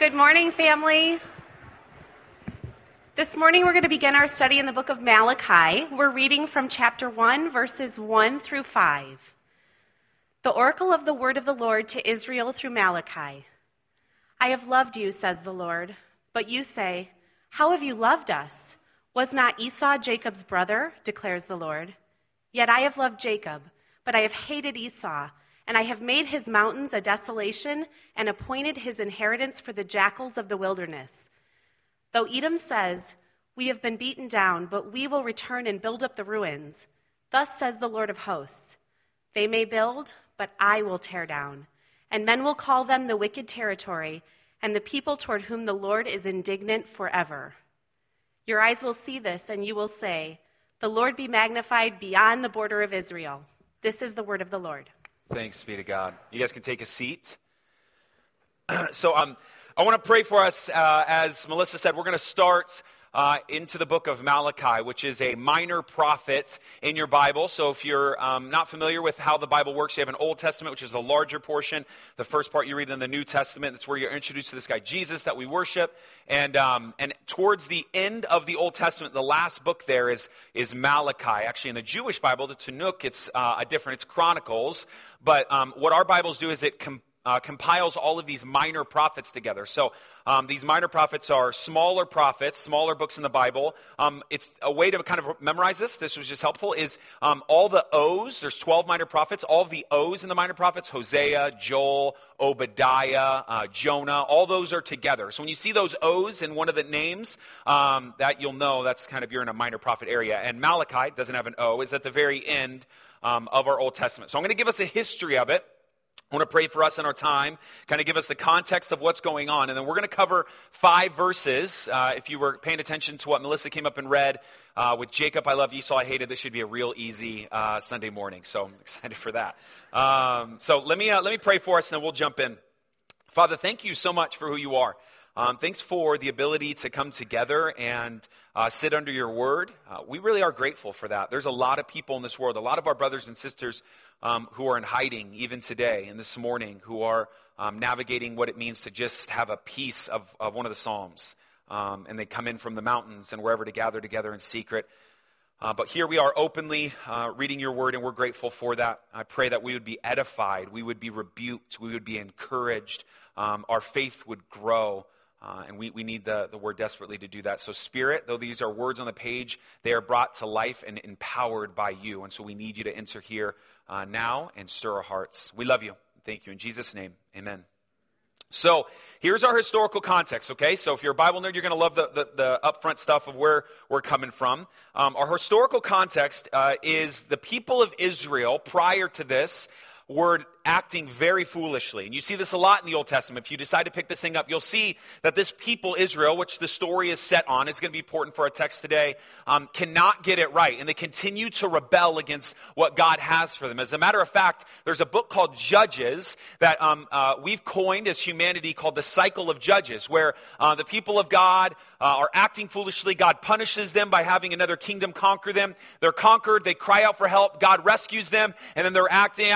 Good morning, family. This morning we're going to begin our study in the book of Malachi. We're reading from chapter 1, verses 1 through 5. The oracle of the word of the Lord to Israel through Malachi. I have loved you, says the Lord, but you say, how have you loved us? Was not Esau Jacob's brother, declares the Lord. Yet I have loved Jacob, but I have hated Esau, and I have made his mountains a desolation and appointed his inheritance for the jackals of the wilderness. Though Edom says, we have been beaten down, but we will return and build up the ruins. Thus says the Lord of hosts, they may build, but I will tear down. And men will call them the wicked territory and the people toward whom the Lord is indignant forever. Your eyes will see this, and you will say, the Lord be magnified beyond the border of Israel. This is the word of the Lord. Thanks be to God. You guys can take a seat. So I want to pray for us. As Melissa said, we're going to start into the book of Malachi, which is a minor prophet in your Bible. So if you're not familiar with how the Bible works, you have an Old Testament, which is the larger portion. The first part you read in the New Testament, that's where you're introduced to this guy, Jesus, that we worship. And towards the end of the Old Testament, the last book there is Malachi. Actually, in the Jewish Bible, the Tanakh, it's Chronicles. But what our Bibles do is it compiles all of these minor prophets together. So these minor prophets are smaller prophets, smaller books in the Bible. It's a way to kind of memorize this. This was just helpful, is all the O's, there's 12 minor prophets, all the O's in the minor prophets, Hosea, Joel, Obadiah, Jonah, all those are together. So when you see those O's in one of the names, that you'll know that's kind of you're in a minor prophet area. And Malachi doesn't have an O, is at the very end of our Old Testament. So I'm going to give us a history of it. I want to pray for us in our time, kind of give us the context of what's going on. And then we're going to cover 5 verses. If you were paying attention to what Melissa came up and read, with Jacob, I love Esau, I hated. This should be a real easy Sunday morning. So I'm excited for that. So let me pray for us, and then we'll jump in. Father, thank you so much for who you are. Thanks for the ability to come together and sit under your word. We really are grateful for that. There's a lot of people in this world, a lot of our brothers and sisters who are in hiding even today and this morning, who are navigating what it means to just have a piece of one of the Psalms. And they come in from the mountains and wherever to gather together in secret. But here we are openly reading your word, and we're grateful for that. I pray that we would be edified, we would be rebuked, we would be encouraged, our faith would grow. And we need the word desperately to do that. So Spirit, though these are words on the page, they are brought to life and empowered by you. And so we need you to enter here now and stir our hearts. We love you. Thank you. In Jesus' name, amen. So here's our historical context, okay? So if you're a Bible nerd, you're going to love the upfront stuff of where we're coming from. Our historical context is the people of Israel prior to this were acting very foolishly. And you see this a lot in the Old Testament. If you decide to pick this thing up, you'll see that this people, Israel, which the story is set on, is going to be important for our text today, cannot get it right. And they continue to rebel against what God has for them. As a matter of fact, there's a book called Judges that we've coined as humanity called the Cycle of Judges, where the people of God are acting foolishly. God punishes them by having another kingdom conquer them. They're conquered. They cry out for help. God rescues them. And then they're acting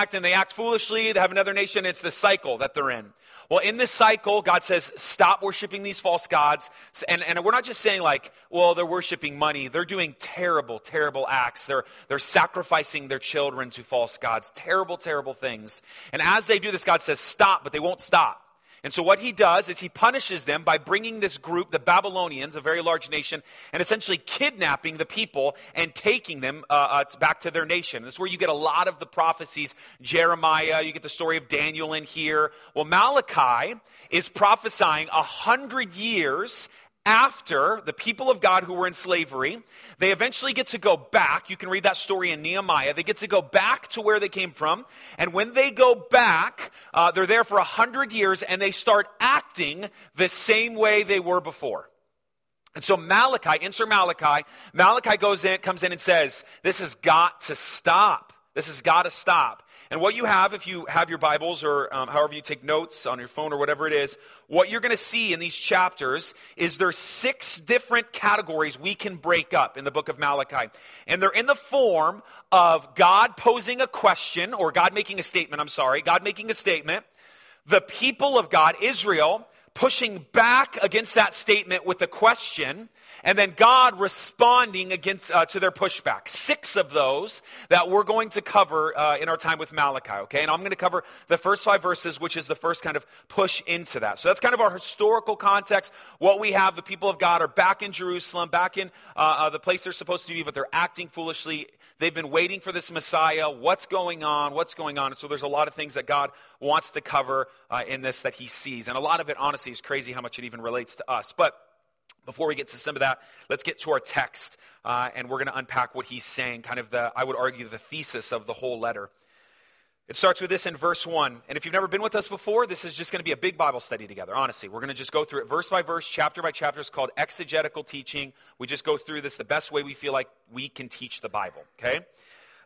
foolishly. They have another nation. It's the cycle that they're in. Well, in this cycle, God says, stop worshiping these false gods. And we're not just saying like, well, they're worshiping money. They're doing terrible, terrible acts. They're sacrificing their children to false gods. Terrible, terrible things. And as they do this, God says, stop, but they won't stop. And so what he does is he punishes them by bringing this group, the Babylonians, a very large nation, and essentially kidnapping the people and taking them back to their nation. This is where you get a lot of the prophecies. Jeremiah, you get the story of Daniel in here. Well, Malachi is prophesying 100 years after the people of God who were in slavery, they eventually get to go back. You can read that story in Nehemiah. They get to go back to where they came from. And when they go back, they're there for 100 years, and they start acting the same way they were before. And so Malachi, insert Malachi, Malachi comes in and says, this has got to stop. This has got to stop. And what you have, if you have your Bibles or however you take notes on your phone or whatever it is, what you're going to see in these chapters is there's 6 different categories we can break up in the book of Malachi. And they're in the form of God posing a question, or God making a statement, the people of God, Israel, pushing back against that statement with a question, and then God responding against to their pushback. 6 of those that we're going to cover in our time with Malachi, okay? And I'm going to cover the first 5 verses, which is the first kind of push into that. So that's kind of our historical context, what we have. The people of God are back in Jerusalem, back in the place they're supposed to be, but they're acting foolishly. They've been waiting for this Messiah. What's going on? What's going on? And so there's a lot of things that God wants to cover in this that he sees. And a lot of it, honestly, is crazy how much it even relates to us. But before we get to some of that, let's get to our text, and we're going to unpack what he's saying, kind of the, I would argue, the thesis of the whole letter. It starts with this in verse 1, and if you've never been with us before, this is just going to be a big Bible study together, honestly. We're going to just go through it verse by verse, chapter by chapter. It's called exegetical teaching. We just go through this the best way we feel like we can teach the Bible, okay?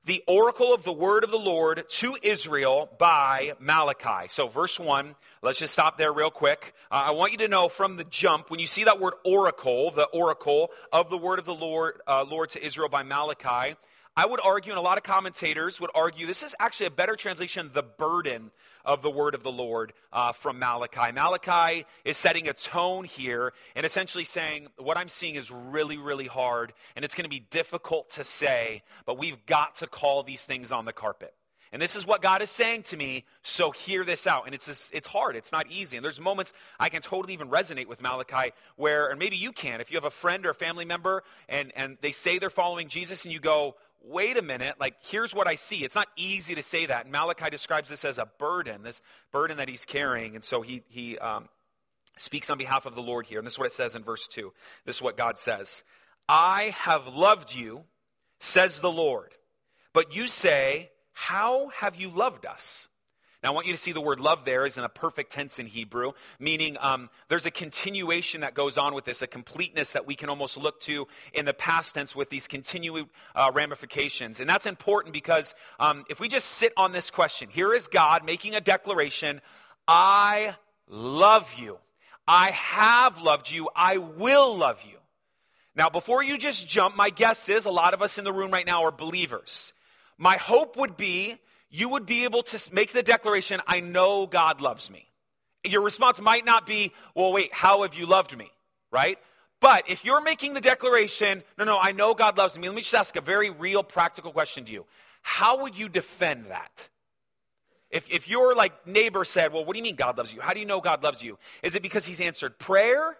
The oracle of the word of the Lord to Israel by Malachi. So verse 1, let's just stop there real quick. I want you to know from the jump, when you see that word oracle, the oracle of the word of the Lord to Israel by Malachi, I would argue, and a lot of commentators would argue, this is actually a better translation, the burden of the word of the Lord from Malachi. Malachi is setting a tone here and essentially saying, what I'm seeing is really, really hard, and it's going to be difficult to say, but we've got to call these things on the carpet. And this is what God is saying to me, so hear this out. And it's hard. It's not easy. And there's moments I can totally even resonate with Malachi where, and maybe you can, if you have a friend or a family member and they say they're following Jesus and you go, wait a minute, like, here's what I see. It's not easy to say that. And Malachi describes this as a burden, this burden that he's carrying. And so he speaks on behalf of the Lord here. And this is what it says in verse 2. This is what God says. I have loved you, says the Lord. But you say, how have you loved us? Now, I want you to see the word love there is in a perfect tense in Hebrew, meaning there's a continuation that goes on with this, a completeness that we can almost look to in the past tense with these continued ramifications. And that's important because if we just sit on this question, here is God making a declaration, I love you. I have loved you. I will love you. Now, before you just jump, my guess is a lot of us in the room right now are believers. My hope would be you would be able to make the declaration, I know God loves me. Your response might not be, well, wait, how have you loved me, right? But if you're making the declaration, no, I know God loves me, let me just ask a very real practical question to you. How would you defend that? If your like neighbor said, well, what do you mean God loves you? How do you know God loves you? Is it because he's answered prayer?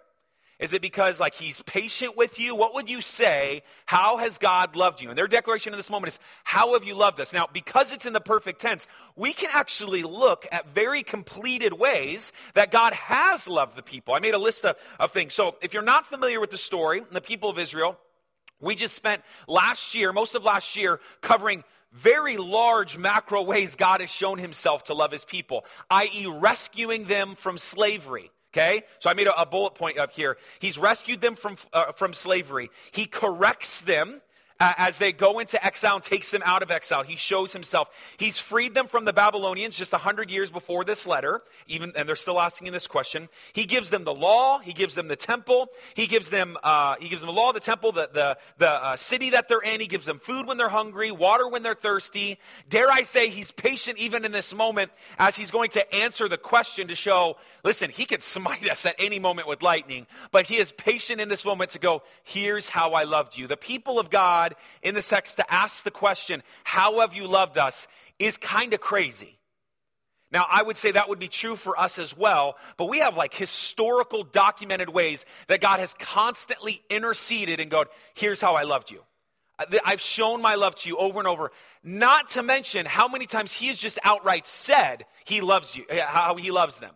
Is it because like he's patient with you? What would you say? How has God loved you? And their declaration in this moment is, how have you loved us? Now, because it's in the perfect tense, we can actually look at very completed ways that God has loved the people. I made a list of things. So if you're not familiar with the story, the people of Israel, we just spent last year, most of last year, covering very large macro ways God has shown himself to love his people, i.e. rescuing them from slavery. Okay, so I made a bullet point up here. He's rescued them from slavery. He corrects them as they go into exile and takes them out of exile. He shows himself. He's freed them from the Babylonians just 100 years before this letter, even, and they're still asking this question. He gives them the law. He gives them the temple. He gives them the law, the temple, the city that they're in. He gives them food when they're hungry, water when they're thirsty. Dare I say he's patient even in this moment as he's going to answer the question to show, listen, he could smite us at any moment with lightning, but he is patient in this moment to go, here's how I loved you. The people of God in this text to ask the question, how have you loved us, is kind of crazy. Now, I would say that would be true for us as well, but we have like historical documented ways that God has constantly interceded and gone, here's how I loved you. I've shown my love to you over and over, not to mention how many times he has just outright said he loves you, how he loves them. I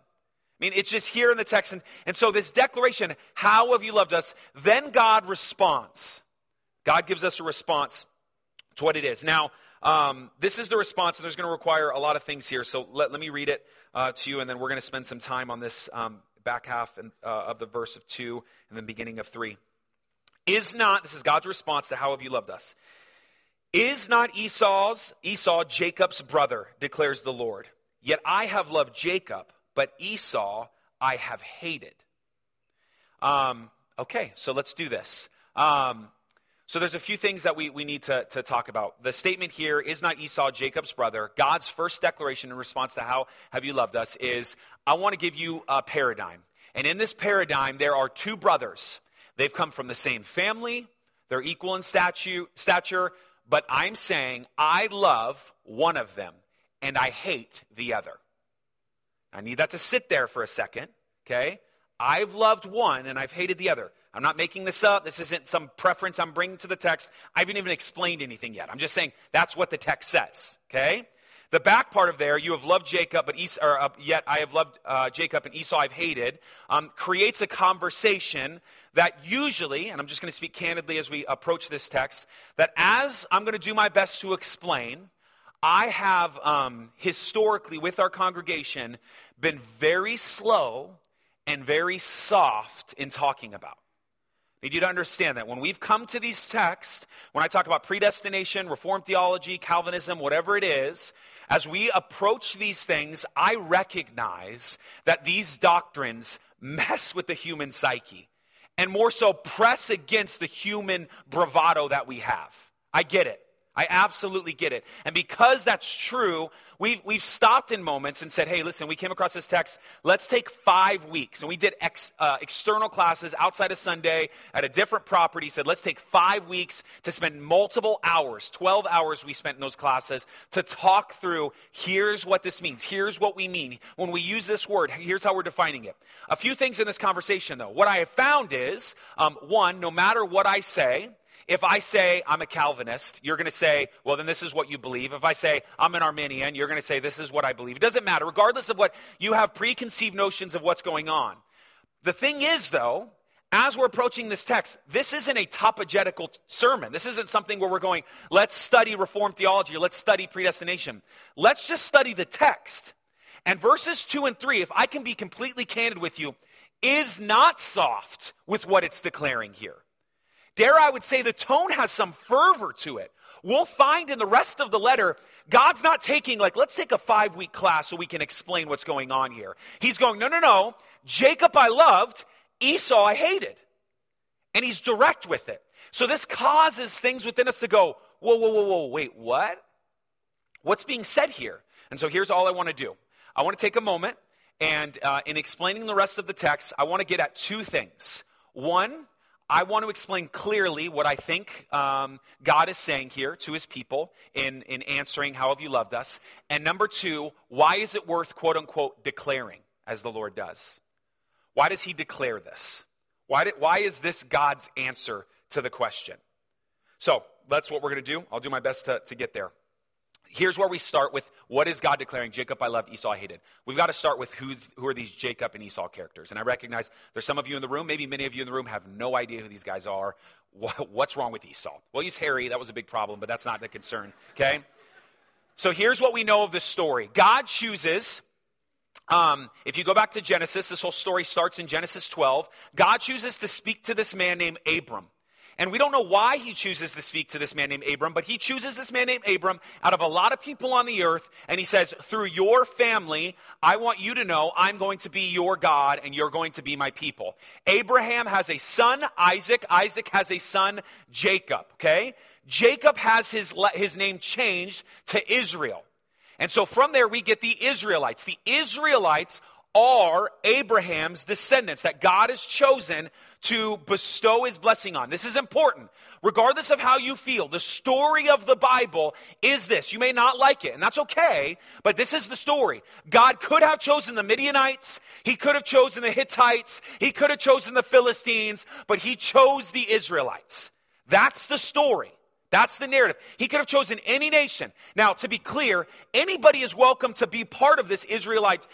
mean, it's just here in the text. And so this declaration, how have you loved us, then God responds. God gives us a response to what it is. Now, this is the response, and there's going to require a lot of things here. So let me read it to you, and then we're going to spend some time on this back half of the verse of 2 and then beginning of 3. This is God's response to how have you loved us. Is not Esau Jacob's brother, declares the Lord. Yet I have loved Jacob, but Esau I have hated. Okay, so let's do this. So there's a few things that we need to talk about. The statement here, is not Esau Jacob's brother? God's first declaration in response to how have you loved us is, I want to give you a paradigm. And in this paradigm, there are two brothers. They've come from the same family. They're equal in stature. But I'm saying I love one of them and I hate the other. I need that to sit there for a second, okay? I've loved one and I've hated the other. I'm not making this up. This isn't some preference I'm bringing to the text. I haven't even explained anything yet. I'm just saying that's what the text says, okay? The back part of there, you have loved Jacob, but Esau, yet I have loved Jacob and Esau I've hated, creates a conversation that usually, and I'm just going to speak candidly as we approach this text, that as I'm going to do my best to explain, I have historically with our congregation been very slow and very soft in talking about. I need you to understand that when we've come to these texts, when I talk about predestination, Reformed theology, Calvinism, whatever it is, as we approach these things, I recognize that these doctrines mess with the human psyche and more so press against the human bravado that we have. I get it. I absolutely get it. And because that's true, we've stopped in moments and said, hey, listen, we came across this text. Let's take 5 weeks. And we did external classes outside of Sunday at a different property. Said, let's take 5 weeks to spend multiple hours, 12 hours we spent in those classes to talk through, here's what this means. Here's what we mean. When we use this word, here's how we're defining it. A few things in this conversation, though. What I have found is, one, no matter what I say, if I say I'm a Calvinist, you're going to say, well, then this is what you believe. If I say I'm an Arminian, you're going to say this is what I believe. It doesn't matter, regardless of what you have preconceived notions of what's going on. The thing is, though, as we're approaching this text, this isn't a topogetical sermon. This isn't something where we're going, let's study Reformed theology or let's study predestination. Let's just study the text. And verses 2 and 3, if I can be completely candid with you, is not soft with what it's declaring here. Dare I would say the tone has some fervor to it. We'll find in the rest of the letter, God's not taking, like, let's take a 5-week class so we can explain what's going on here. He's going, no, Jacob I loved, Esau I hated. And he's direct with it. So this causes things within us to go, whoa, wait, what? What's being said here? And so here's all I want to do. I want to take a moment, and in explaining the rest of the text, I want to get at two things. One, I want to explain clearly what I think God is saying here to his people in answering, how have you loved us? And number two, why is it worth, quote unquote, declaring as the Lord does? Why does he declare this? Why is this God's answer to the question? So that's what we're going to do. I'll do my best to get there. Here's where we start with what is God declaring? Jacob I loved, Esau I hated. We've got to start with who are these Jacob and Esau characters. And I recognize there's some of you in the room, maybe many of you in the room have no idea who these guys are. What's wrong with Esau? Well, he's hairy. That was a big problem, but that's not the concern, okay? So here's what we know of this story. God chooses, if you go back to Genesis, this whole story starts in Genesis 12. God chooses to speak to this man named Abram. And we don't know why he chooses to speak to this man named Abram, but he chooses this man named Abram out of a lot of people on the earth, and he says, through your family, I want you to know I'm going to be your God, and you're going to be my people. Abraham has a son, Isaac. Isaac has a son, Jacob, okay? Jacob has his name changed to Israel. And so from there, we get the Israelites. The Israelites are Abraham's descendants that God has chosen to bestow his blessing on. This is important. Regardless of how you feel, the story of the Bible is this. You may not like it, and that's okay, but this is the story. God could have chosen the Midianites. He could have chosen the Hittites. He could have chosen the Philistines, but he chose the Israelites. That's the story. That's the narrative. He could have chosen any nation. Now, to be clear, anybody is welcome to be part of this Israelite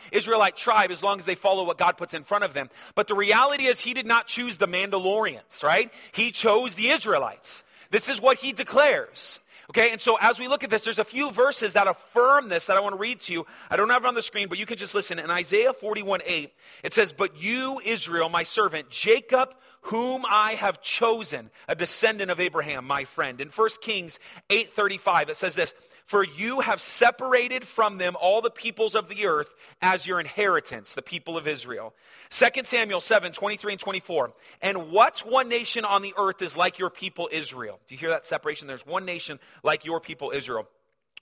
tribe as long as they follow what God puts in front of them. But the reality is he did not choose the Mandalorians, right? He chose the Israelites. This is what he declares. Okay, and so as we look at this, there's a few verses that affirm this that I want to read to you. I don't have it on the screen, but you can just listen. In Isaiah 41:8, it says, "But you, Israel, my servant, Jacob, whom I have chosen, a descendant of Abraham, my friend." In 1 Kings 8:35, it says this, "For you have separated from them all the peoples of the earth as your inheritance," the people of Israel. 2 Samuel 7:23 and 24, "And what one nation on the earth is like your people Israel?" Do you hear that separation? There's one nation like your people Israel.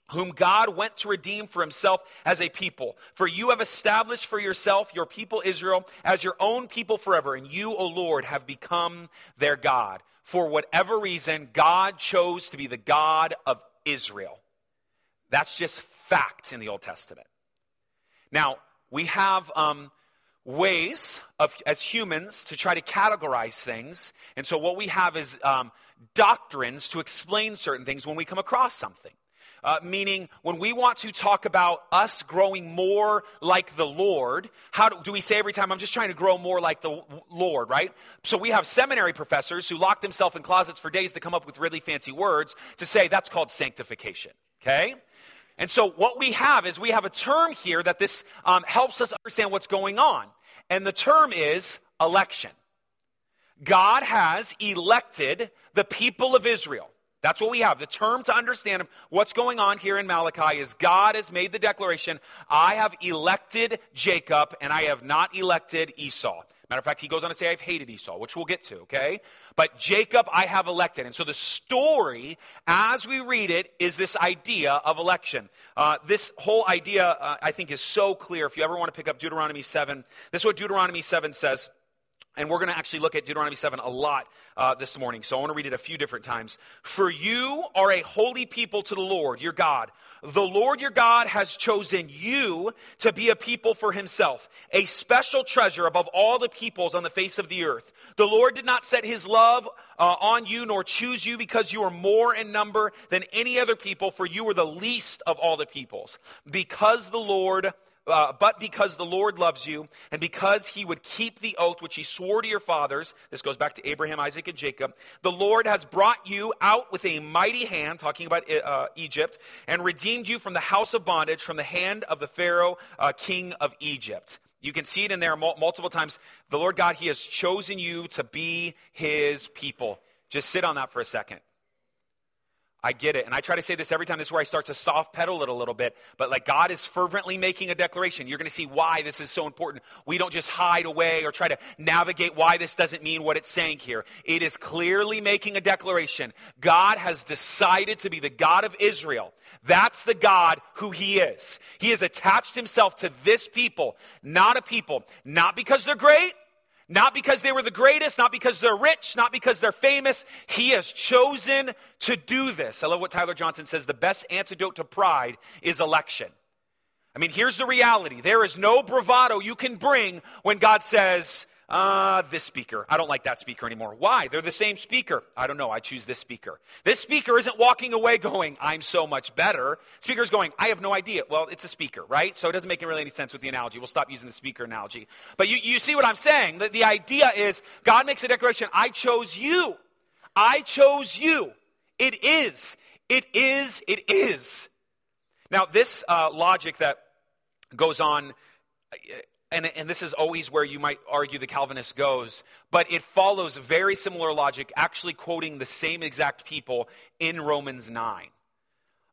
whom God went to redeem for himself as a people. For you have established for yourself your people Israel as your own people forever, and you, O Lord, have become their God. For whatever reason, God chose to be the God of Israel. That's just fact in the Old Testament. Now, we have ways of, as humans, to try to categorize things. And so what we have is doctrines to explain certain things when we come across something. Meaning, when we want to talk about us growing more like the Lord, how do we say every time, I'm just trying to grow more like the Lord, right? So we have seminary professors who lock themselves in closets for days to come up with really fancy words to say that's called sanctification, okay? And so what we have is we have a term here that this helps us understand what's going on. And the term is election. God has elected the people of Israel. That's what we have. The term to understand what's going on here in Malachi is God has made the declaration, I have elected Jacob and I have not elected Esau. Matter of fact, he goes on to say, I've hated Esau, which we'll get to, okay? But Jacob I have elected. And so the story, as we read it, is this idea of election. This whole idea, I think, is so clear. If you ever want to pick up Deuteronomy 7, this is what Deuteronomy 7 says. And we're going to actually look at Deuteronomy 7 a lot this morning, so I want to read it a few different times. For you are a holy people to the Lord, your God. The Lord your God has chosen you to be a people for himself, a special treasure above all the peoples on the face of the earth. The Lord did not set his love on you, nor choose you because you are more in number than any other people, for you were the least of all the peoples. But because the Lord loves you, and because he would keep the oath which he swore to your fathers, this goes back to Abraham, Isaac, and Jacob, the Lord has brought you out with a mighty hand, talking about Egypt, and redeemed you from the house of bondage, from the hand of the Pharaoh, king of Egypt. You can see it in there multiple times. The Lord God, he has chosen you to be his people. Just sit on that for a second. I get it. And I try to say this every time. This is where I start to soft pedal it a little bit. But like God is fervently making a declaration. You're going to see why this is so important. We don't just hide away or try to navigate why this doesn't mean what it's saying here. It is clearly making a declaration. God has decided to be the God of Israel. That's the God who he is. He has attached himself to this people, not a people, not because they're great, not because they were the greatest, not because they're rich, not because they're famous. He has chosen to do this. I love what Tyler Johnson says, the best antidote to pride is election. I mean, here's the reality. There is no bravado you can bring when God says, this speaker, I don't like that speaker anymore. Why? They're the same speaker. I don't know. I choose this speaker. This speaker isn't walking away going, I'm so much better. Speaker's going, I have no idea. Well, it's a speaker, right? So it doesn't make really any sense with the analogy. We'll stop using the speaker analogy. But you see what I'm saying? The idea is God makes a declaration. I chose you. I chose you. It is. It is. It is. Now, this logic that goes on, and this is always where you might argue the Calvinist goes, but it follows very similar logic, actually quoting the same exact people in Romans 9.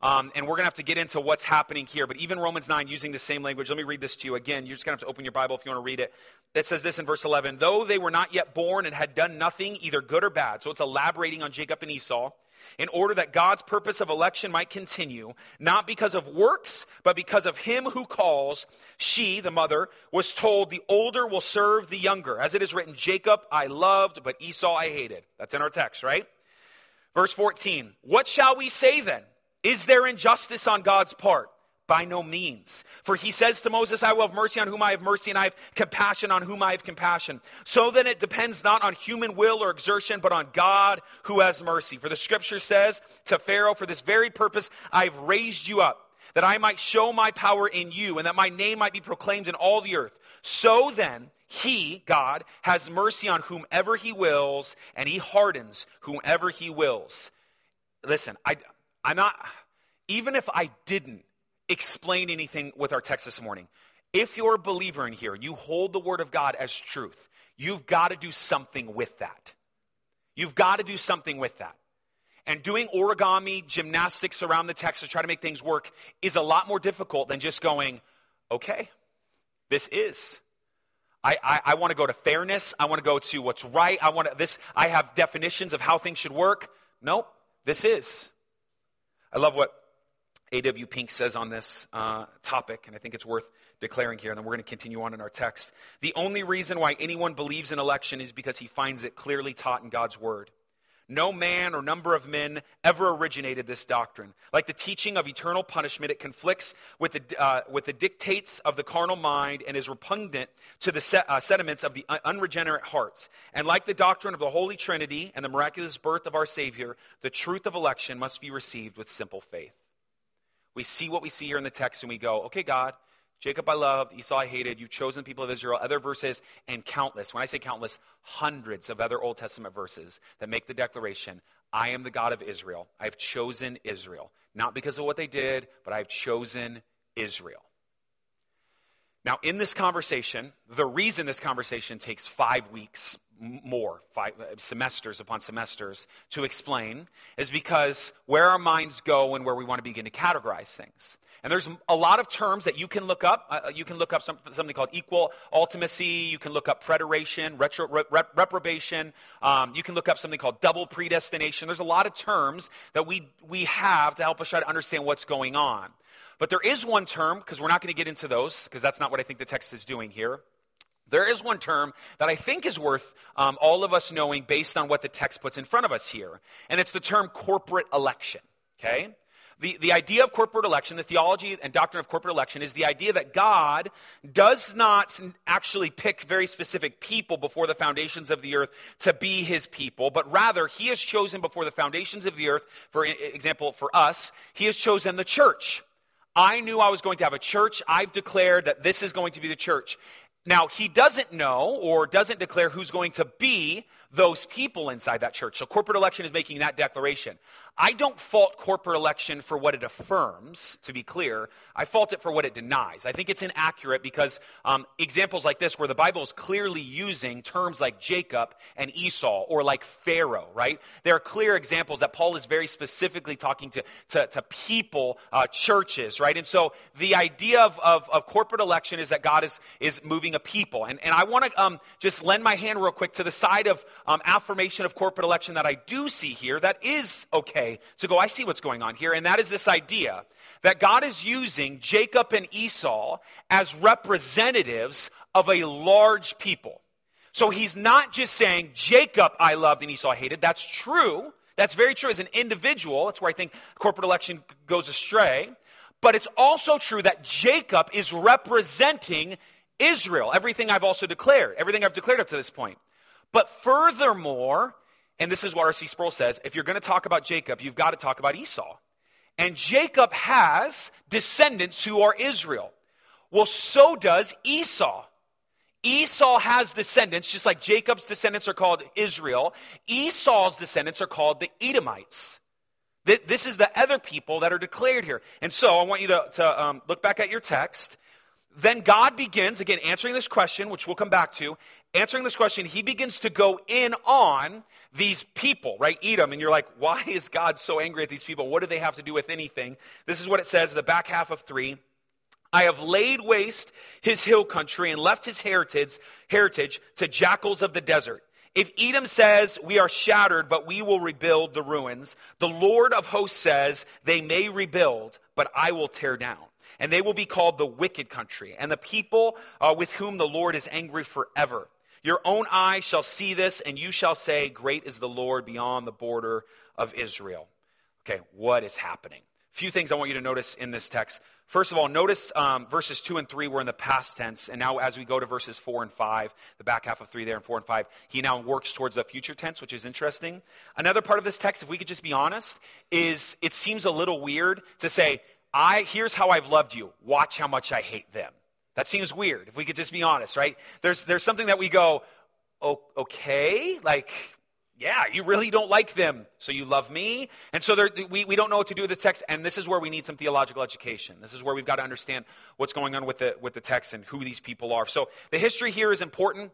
And we're going to have to get into what's happening here, but even Romans 9 using the same language. Let me read this to you again. You're just going to have to open your Bible if you want to read it. It says this in verse 11, though they were not yet born and had done nothing, either good or bad. So it's elaborating on Jacob and Esau. In order that God's purpose of election might continue, not because of works, but because of him who calls, she, the mother, was told, the older will serve the younger. As it is written, Jacob I loved, but Esau I hated. That's in our text, right? Verse 14, what shall we say then? Is there injustice on God's part? By no means. For he says to Moses, I will have mercy on whom I have mercy, and I have compassion on whom I have compassion. So then it depends not on human will or exertion, but on God who has mercy. For the scripture says to Pharaoh, for this very purpose I have raised you up, that I might show my power in you, and that my name might be proclaimed in all the earth. So then he, God, has mercy on whomever he wills, and he hardens whomever he wills. Listen, I'm not, even if I didn't explain anything with our text this morning, if you're a believer in here, you hold the word of God as truth, you've got to do something with that. You've got to do something with that. And doing origami gymnastics around the text to try to make things work is a lot more difficult than just going, okay, this is. I want to go to fairness. I want to go to what's right. I have definitions of how things should work. Nope, this is. I love what A.W. Pink says on this topic, and I think it's worth declaring here, and then we're going to continue on in our text. The only reason why anyone believes in election is because he finds it clearly taught in God's word. No man or number of men ever originated this doctrine. Like the teaching of eternal punishment, it conflicts with the dictates of the carnal mind and is repugnant to the sentiments of the unregenerate hearts. And like the doctrine of the Holy Trinity and the miraculous birth of our Savior, the truth of election must be received with simple faith. We see what we see here in the text and we go, okay, God, Jacob I loved, Esau I hated, you've chosen the people of Israel, other verses, and countless, when I say countless, hundreds of other Old Testament verses that make the declaration, I am the God of Israel. I've chosen Israel. Not because of what they did, but I've chosen Israel. Now, in this conversation, the reason this conversation takes 5 weeks more, semesters upon semesters to explain, is because where our minds go and where we want to begin to categorize things. And there's a lot of terms that you can look up. You can look up something called equal ultimacy. You can look up preteration, reprobation. You can look up something called double predestination. There's a lot of terms that we have to help us try to understand what's going on. But there is one term, because we're not going to get into those, because that's not what I think the text is doing here. There is one term that I think is worth all of us knowing based on what the text puts in front of us here, and it's the term corporate election, okay? The idea of corporate election, the theology and doctrine of corporate election, is the idea that God does not actually pick very specific people before the foundations of the earth to be his people, but rather he has chosen before the foundations of the earth, for example, for us, he has chosen the church. I knew I was going to have a church. I've declared that this is going to be the church. Now, he doesn't know or doesn't declare who's going to be those people inside that church. So corporate election is making that declaration. I don't fault corporate election for what it affirms, to be clear. I fault it for what it denies. I think it's inaccurate because examples like this where the Bible is clearly using terms like Jacob and Esau or like Pharaoh, right? There are clear examples that Paul is very specifically talking to people, churches, right? And so the idea of corporate election is that God is moving a people. And I want to just lend my hand real quick to the side of affirmation of corporate election that I do see here that is okay to go, I see what's going on here, and that is this idea that God is using Jacob and Esau as representatives of a large people. So he's not just saying, Jacob I loved and Esau I hated. That's true. That's very true as an individual. That's where I think corporate election goes astray. But it's also true that Jacob is representing Israel, everything I've also declared, everything I've declared up to this point. But furthermore, and this is what R.C. Sproul says, if you're going to talk about Jacob, you've got to talk about Esau. And Jacob has descendants who are Israel. Well, so does Esau. Esau has descendants, just like Jacob's descendants are called Israel. Esau's descendants are called the Edomites. This is the other people that are declared here. And so I want you to look back at your text. Then God begins, again, answering this question, which we'll come back to. Answering this question, he begins to go in on these people, right? Edom. And you're like, why is God so angry at these people? What do they have to do with anything? This is what it says in the back half of 3. I have laid waste his hill country and left his heritage to jackals of the desert. If Edom says, we are shattered, but we will rebuild the ruins, the Lord of hosts says, they may rebuild, but I will tear down. And they will be called the wicked country, and the people with whom the Lord is angry forever. Your own eye shall see this, and you shall say, great is the Lord beyond the border of Israel. Okay, what is happening? A few things I want you to notice in this text. First of all, notice verses 2 and 3 were in the past tense, and now as we go to verses 4 and 5, the back half of 3 there and 4 and 5, he now works towards the future tense, which is interesting. Another part of this text, if we could just be honest, is it seems a little weird to say, here's how I've loved you. Watch how much I hate them. That seems weird, if we could just be honest, right? There's something that we go, oh, okay, like, yeah, you really don't like them, so you love me. And so we don't know what to do with the text, and this is where we need some theological education. This is where we've got to understand what's going on with the text and who these people are. So the history here is important.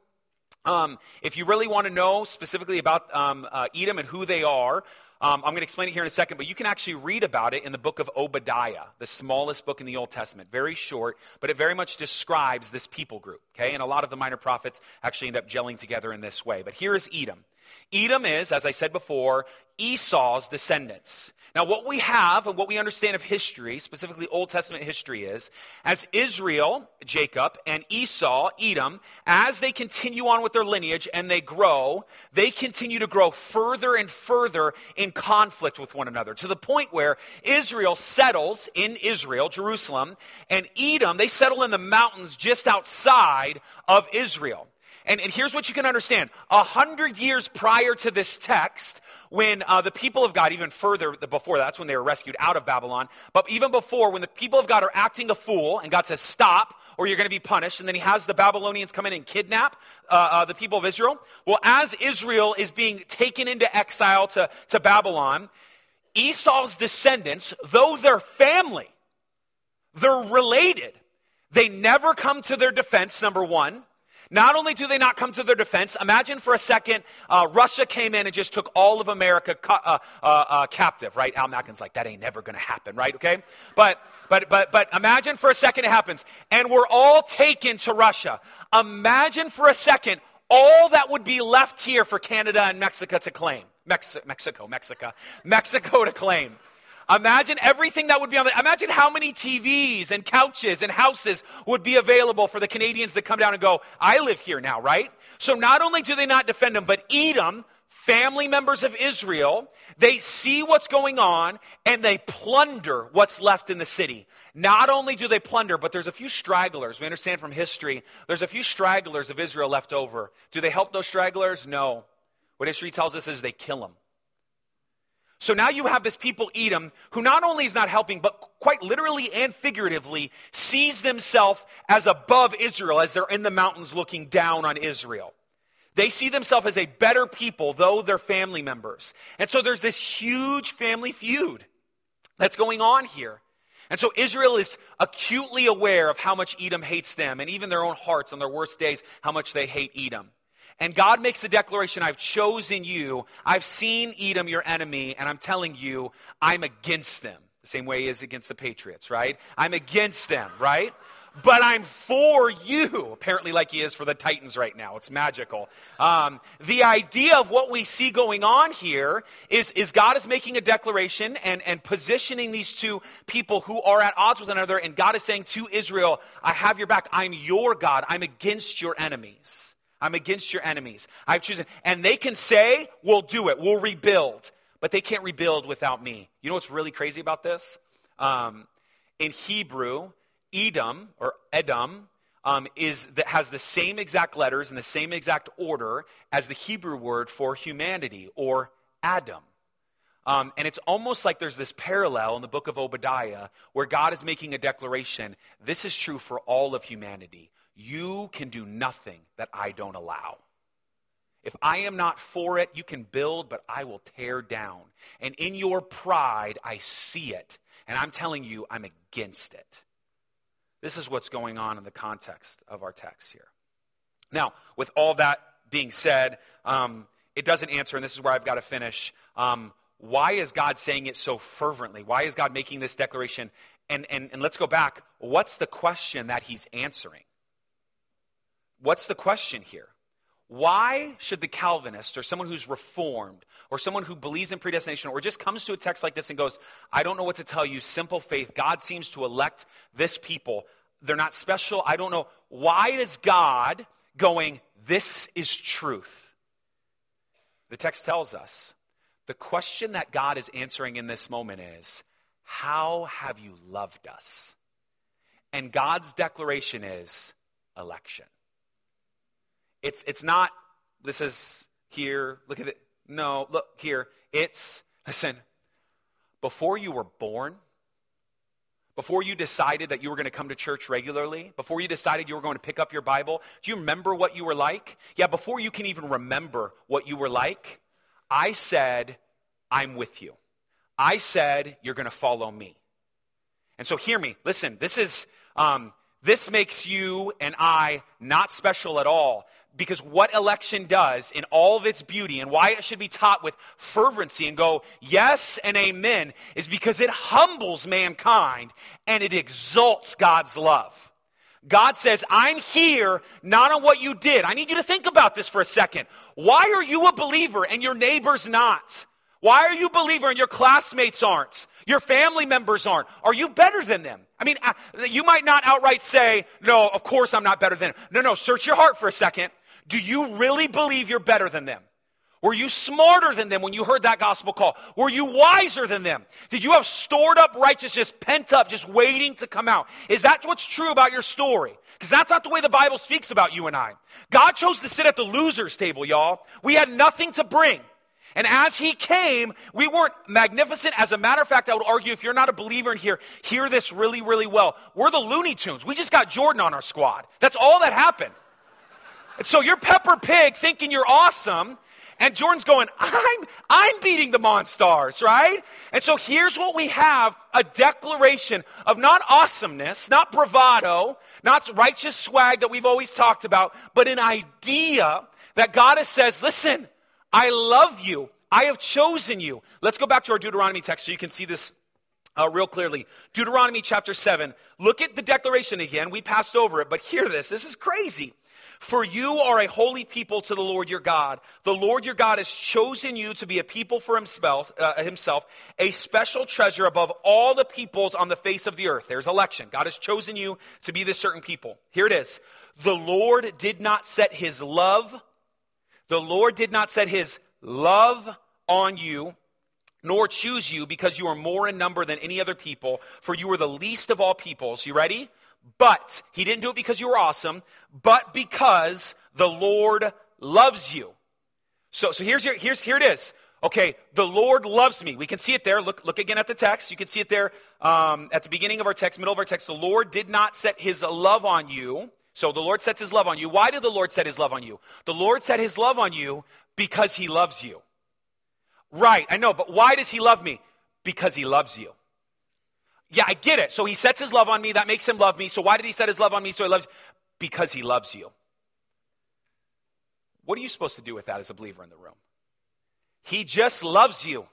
If you really want to know specifically about Edom and who they are, I'm going to explain it here in a second, but you can actually read about it in the book of Obadiah, the smallest book in the Old Testament. Very short, but it very much describes this people group, okay? And a lot of the minor prophets actually end up gelling together in this way. But here is Edom. Edom is, as I said before, Esau's descendants. Now, what we have and what we understand of history, specifically Old Testament history, is as Israel, Jacob, and Esau, Edom, as they continue on with their lineage and they grow, they continue to grow further and further in conflict with one another, to the point where Israel settles in Israel, Jerusalem, and Edom, they settle in the mountains just outside of Israel. And here's what you can understand. 100 years prior to this text, when the people of God, even further before that, that's when they were rescued out of Babylon, but even before, when the people of God are acting a fool, and God says, stop, or you're going to be punished, and then he has the Babylonians come in and kidnap the people of Israel. Well, as Israel is being taken into exile to Babylon, Esau's descendants, though they're family, they're related, they never come to their defense, number one. Not only do they not come to their defense, imagine for a second, Russia came in and just took all of America captive, right? Al Macken's like, that ain't never going to happen, right? Okay? But imagine for a second it happens, and we're all taken to Russia. Imagine for a second all that would be left here for Canada and Mexico to claim. Mexico to claim. Imagine everything that would be on there. Imagine how many TVs and couches and houses would be available for the Canadians that come down and go, I live here now, right? So not only do they not defend them, but Edom, family members of Israel, they see what's going on and they plunder what's left in the city. Not only do they plunder, but there's a few stragglers. We understand from history, there's a few stragglers of Israel left over. Do they help those stragglers? No. What history tells us is they kill them. So now you have this people, Edom, who not only is not helping, but quite literally and figuratively sees themselves as above Israel as they're in the mountains looking down on Israel. They see themselves as a better people, though they're family members. And so there's this huge family feud that's going on here. And so Israel is acutely aware of how much Edom hates them, and even their own hearts on their worst days, how much they hate Edom. And God makes the declaration, I've chosen you, I've seen Edom, your enemy, and I'm telling you, I'm against them. The same way he is against the Patriots, right? I'm against them, right? But I'm for you, apparently like he is for the Titans right now. It's magical. The idea of what we see going on here is God is making a declaration and positioning these two people who are at odds with one another, and God is saying to Israel, I have your back, I'm your God, I'm against your enemies. I'm against your enemies. I've chosen. And they can say, we'll do it. We'll rebuild. But they can't rebuild without me. You know what's really crazy about this? In Hebrew, Edom has the same exact letters and the same exact order as the Hebrew word for humanity, or Adam. And it's almost like there's this parallel in the book of Obadiah where God is making a declaration. This is true for all of humanity. You can do nothing that I don't allow. If I am not for it, you can build, but I will tear down. And in your pride, I see it. And I'm telling you, I'm against it. This is what's going on in the context of our text here. Now, with all that being said, it doesn't answer, and this is where I've got to finish. Why is God saying it so fervently? Why is God making this declaration? And let's go back. What's the question that he's answering? What's the question here? Why should the Calvinist, or someone who's reformed, or someone who believes in predestination, or just comes to a text like this and goes, I don't know what to tell you, simple faith, God seems to elect this people, they're not special, I don't know. Why is God going, this is truth? The text tells us, the question that God is answering in this moment is, how have you loved us? And God's declaration is election. It's not, this is here, look at it. No, look here. It's, listen, before you were born, before you decided that you were going to come to church regularly, before you decided you were going to pick up your Bible, do you remember what you were like? Yeah, before you can even remember what you were like, I said, I'm with you. I said, you're going to follow me. And so hear me. Listen, this makes you and I not special at all. Because what election does in all of its beauty and why it should be taught with fervency and go yes and amen is because it humbles mankind and it exalts God's love. God says, I'm here not on what you did. I need you to think about this for a second. Why are you a believer and your neighbor's not? Why are you a believer and your classmates aren't? Your family members aren't. Are you better than them? I mean, you might not outright say, no, of course I'm not better than them. No, search your heart for a second. Do you really believe you're better than them? Were you smarter than them when you heard that gospel call? Were you wiser than them? Did you have stored up righteousness, pent up, just waiting to come out? Is that what's true about your story? Because that's not the way the Bible speaks about you and I. God chose to sit at the loser's table, y'all. We had nothing to bring. And as he came, we weren't magnificent. As a matter of fact, I would argue if you're not a believer in here, hear this really, really well. We're the Looney Tunes. We just got Jordan on our squad. That's all that happened. And so you're Peppa Pig thinking you're awesome, and Jordan's going, I'm beating the Monstars, right? And so here's what we have, a declaration of not awesomeness, not bravado, not righteous swag that we've always talked about, but an idea that God says, listen, I love you. I have chosen you. Let's go back to our Deuteronomy text so you can see this real clearly. Deuteronomy chapter 7. Look at the declaration again. We passed over it, but hear this. This is crazy. For you are a holy people to the Lord your God. The Lord your God has chosen you to be a people for himself, a special treasure above all the peoples on the face of the earth. There's election. God has chosen you to be this certain people. Here it is. The Lord did not set his love on you, nor choose you, because you are more in number than any other people, for you are the least of all peoples. You ready? But, he didn't do it because you were awesome, but because the Lord loves you. So here it is. Okay, the Lord loves me. We can see it there. Look again at the text. You can see it there at the beginning of our text, middle of our text. The Lord did not set his love on you. So the Lord sets his love on you. Why did the Lord set his love on you? The Lord set his love on you because he loves you. Right, I know, but why does he love me? Because he loves you. Yeah, I get it. So he sets his love on me. That makes him love me. So why did he set his love on me so he loves you? Because he loves you. What are you supposed to do with that as a believer in the room? He just loves you.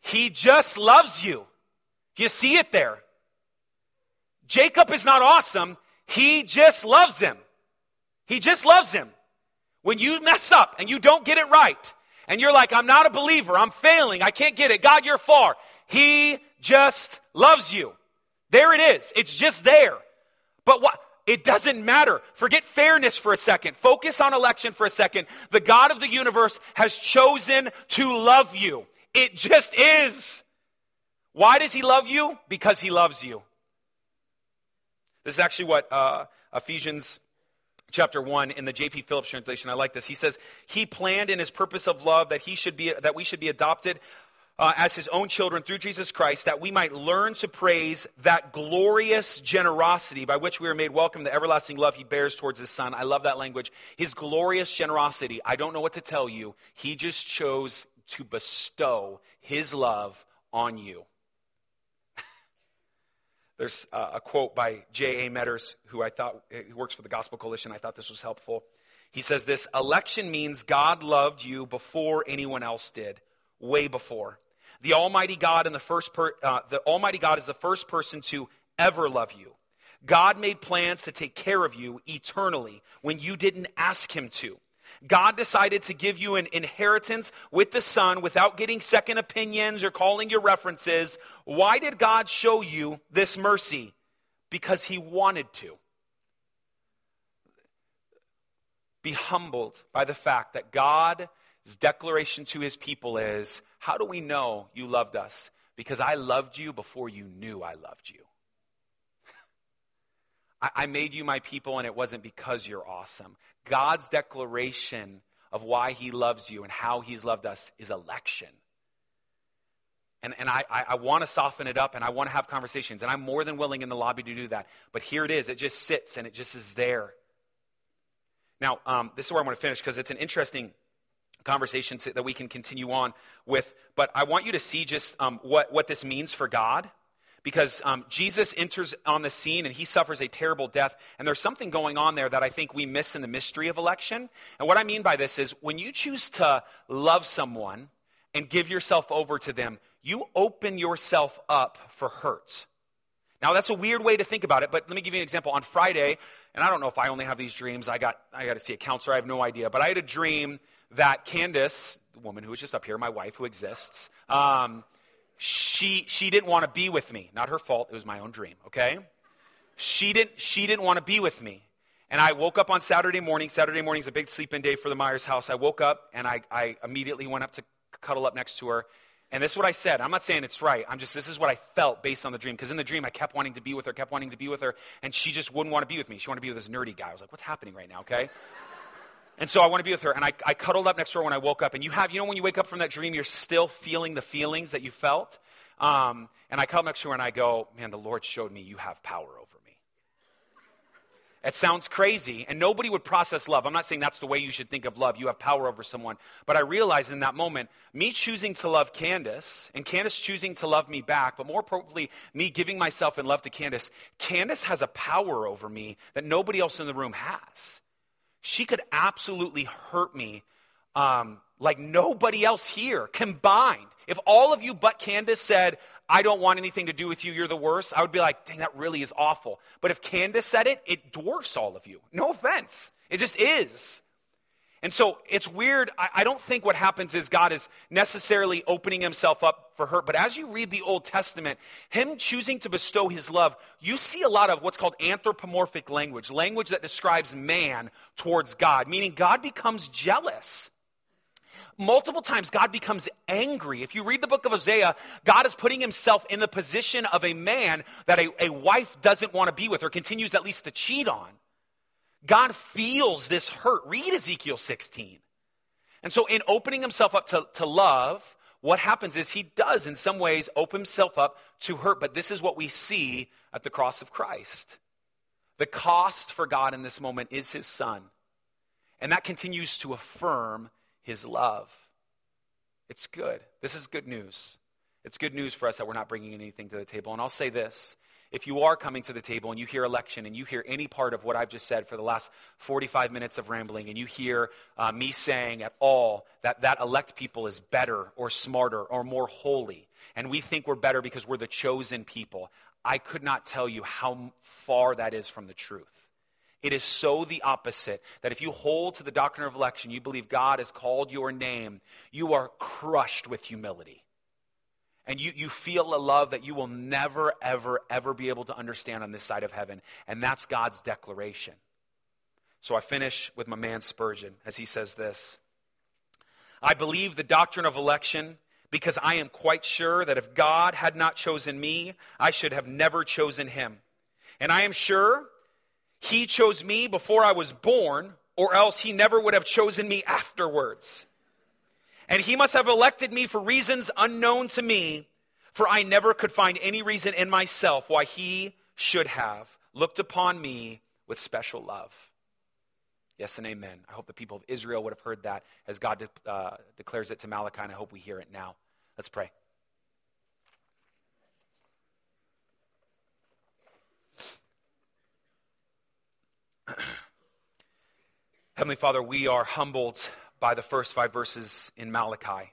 He just loves you. Do you see it there? Jacob is not awesome. He just loves him. He just loves him. When you mess up and you don't get it right, and you're like, I'm not a believer, I'm failing, I can't get it, God, you're far. He just loves you. There it is. It's just there. But what? It doesn't matter. Forget fairness for a second. Focus on election for a second. The God of the universe has chosen to love you. It just is. Why does he love you? Because he loves you. This is actually what Ephesians chapter 1 in the J.P. Phillips translation, I like this. He says, he planned in his purpose of love that we should be adopted as his own children through Jesus Christ, that we might learn to praise that glorious generosity by which we are made welcome, the everlasting love he bears towards his son. I love that language. His glorious generosity. I don't know what to tell you. He just chose to bestow his love on you. There's a quote by J.A. Metters, who works for the Gospel Coalition. I thought this was helpful. He says this, election means God loved you before anyone else did, way before. The Almighty God is the first person to ever love you. God made plans to take care of you eternally when you didn't ask him to. God decided to give you an inheritance with the Son without getting second opinions or calling your references. Why did God show you this mercy? Because he wanted to. Be humbled by the fact that God's declaration to his people is, how do we know you loved us? Because I loved you before you knew I loved you. I made you my people, and it wasn't because you're awesome. God's declaration of why he loves you and how he's loved us is election. And I want to soften it up, and I want to have conversations, and I'm more than willing in the lobby to do that. But here it is. It just sits, and it just is there. Now, this is where I want to finish because it's an interesting conversation that we can continue on with. But I want you to see just what this means for God. because Jesus enters on the scene and he suffers a terrible death. And there's something going on there that I think we miss in the mystery of election. And what I mean by this is when you choose to love someone and give yourself over to them, you open yourself up for hurt. Now, that's a weird way to think about it, but let me give you an example. On Friday, and I don't know if I only have these dreams. I got to see a counselor. I have no idea. But I had a dream that Candace, the woman who was just up here, my wife who exists, she didn't want to be with me. Not her fault. It was my own dream, okay? She didn't want to be with me. And I woke up on Saturday morning. Saturday morning's a big sleep-in day for the Myers house. I woke up, and I immediately went up to cuddle up next to her. And this is what I said. I'm not saying it's right. This is what I felt based on the dream. Because in the dream, I kept wanting to be with her. And she just wouldn't want to be with me. She wanted to be with this nerdy guy. I was like, what's happening right now, okay? And so I want to be with her. And I cuddled up next to her when I woke up. And when you wake up from that dream, you're still feeling the feelings that you felt. And I cuddled next to her and I go, man, the Lord showed me you have power over me. It sounds crazy. And nobody would process love. I'm not saying that's the way you should think of love. You have power over someone. But I realized in that moment, me choosing to love Candace and Candace choosing to love me back, but more importantly, me giving myself in love to Candace, Candace has a power over me that nobody else in the room has. She could absolutely hurt me like nobody else here combined. If all of you but Candace said, I don't want anything to do with you, you're the worst, I would be like, dang, that really is awful. But if Candace said it, it dwarfs all of you. No offense. It just is. And so it's weird. I don't think what happens is God is necessarily opening himself up for hurt. But as you read the Old Testament, him choosing to bestow his love, you see a lot of what's called anthropomorphic language, language that describes man towards God, meaning God becomes jealous. Multiple times, God becomes angry. If you read the book of Hosea, God is putting himself in the position of a man that a wife doesn't want to be with or continues at least to cheat on. God feels this hurt. Read Ezekiel 16. And so in opening himself up to love, what happens is he does in some ways open himself up to hurt. But this is what we see at the cross of Christ. The cost for God in this moment is his son. And that continues to affirm his love. It's good. This is good news. It's good news for us that we're not bringing anything to the table. And I'll say this. If you are coming to the table and you hear election and you hear any part of what I've just said for the last 45 minutes of rambling and you hear me saying at all that elect people is better or smarter or more holy and we think we're better because we're the chosen people, I could not tell you how far that is from the truth. It is so the opposite that if you hold to the doctrine of election, you believe God has called your name, you are crushed with humility. And you feel a love that you will never, ever, ever be able to understand on this side of heaven. And that's God's declaration. So I finish with my man Spurgeon as he says this. I believe the doctrine of election because I am quite sure that if God had not chosen me, I should have never chosen him. And I am sure he chose me before I was born, or else he never would have chosen me afterwards. And he must have elected me for reasons unknown to me, for I never could find any reason in myself why he should have looked upon me with special love. Yes and amen. I hope the people of Israel would have heard that as God declares it to Malachi, and I hope we hear it now. Let's pray. Heavenly Father, we are humbled by the first 5 verses in Malachi.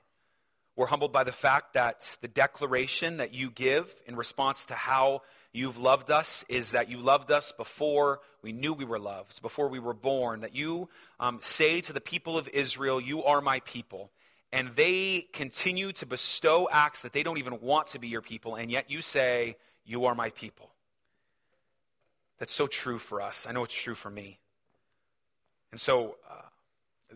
We're humbled by the fact that the declaration that you give in response to how you've loved us is that you loved us before we knew we were loved, before we were born, that you say to the people of Israel, you are my people. And they continue to bestow acts that they don't even want to be your people, and yet you say, you are my people. That's so true for us. I know it's true for me. And so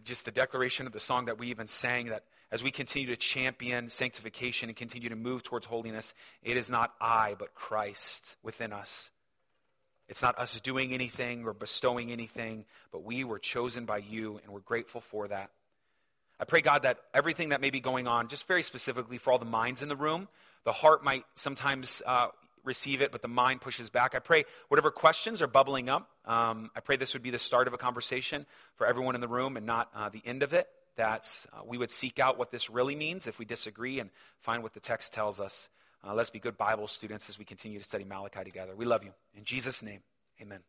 just the declaration of the song that we even sang, that as we continue to champion sanctification and continue to move towards holiness, it is not I, but Christ within us. It's not us doing anything or bestowing anything, but we were chosen by you, and we're grateful for that. I pray, God, that everything that may be going on, just very specifically for all the minds in the room, the heart might sometimes receive it, but the mind pushes back. I pray whatever questions are bubbling up, I pray this would be the start of a conversation for everyone in the room and not the end of it, that we would seek out what this really means if we disagree and find what the text tells us. Let's be good Bible students as we continue to study Malachi together. We love you. In Jesus' name, amen.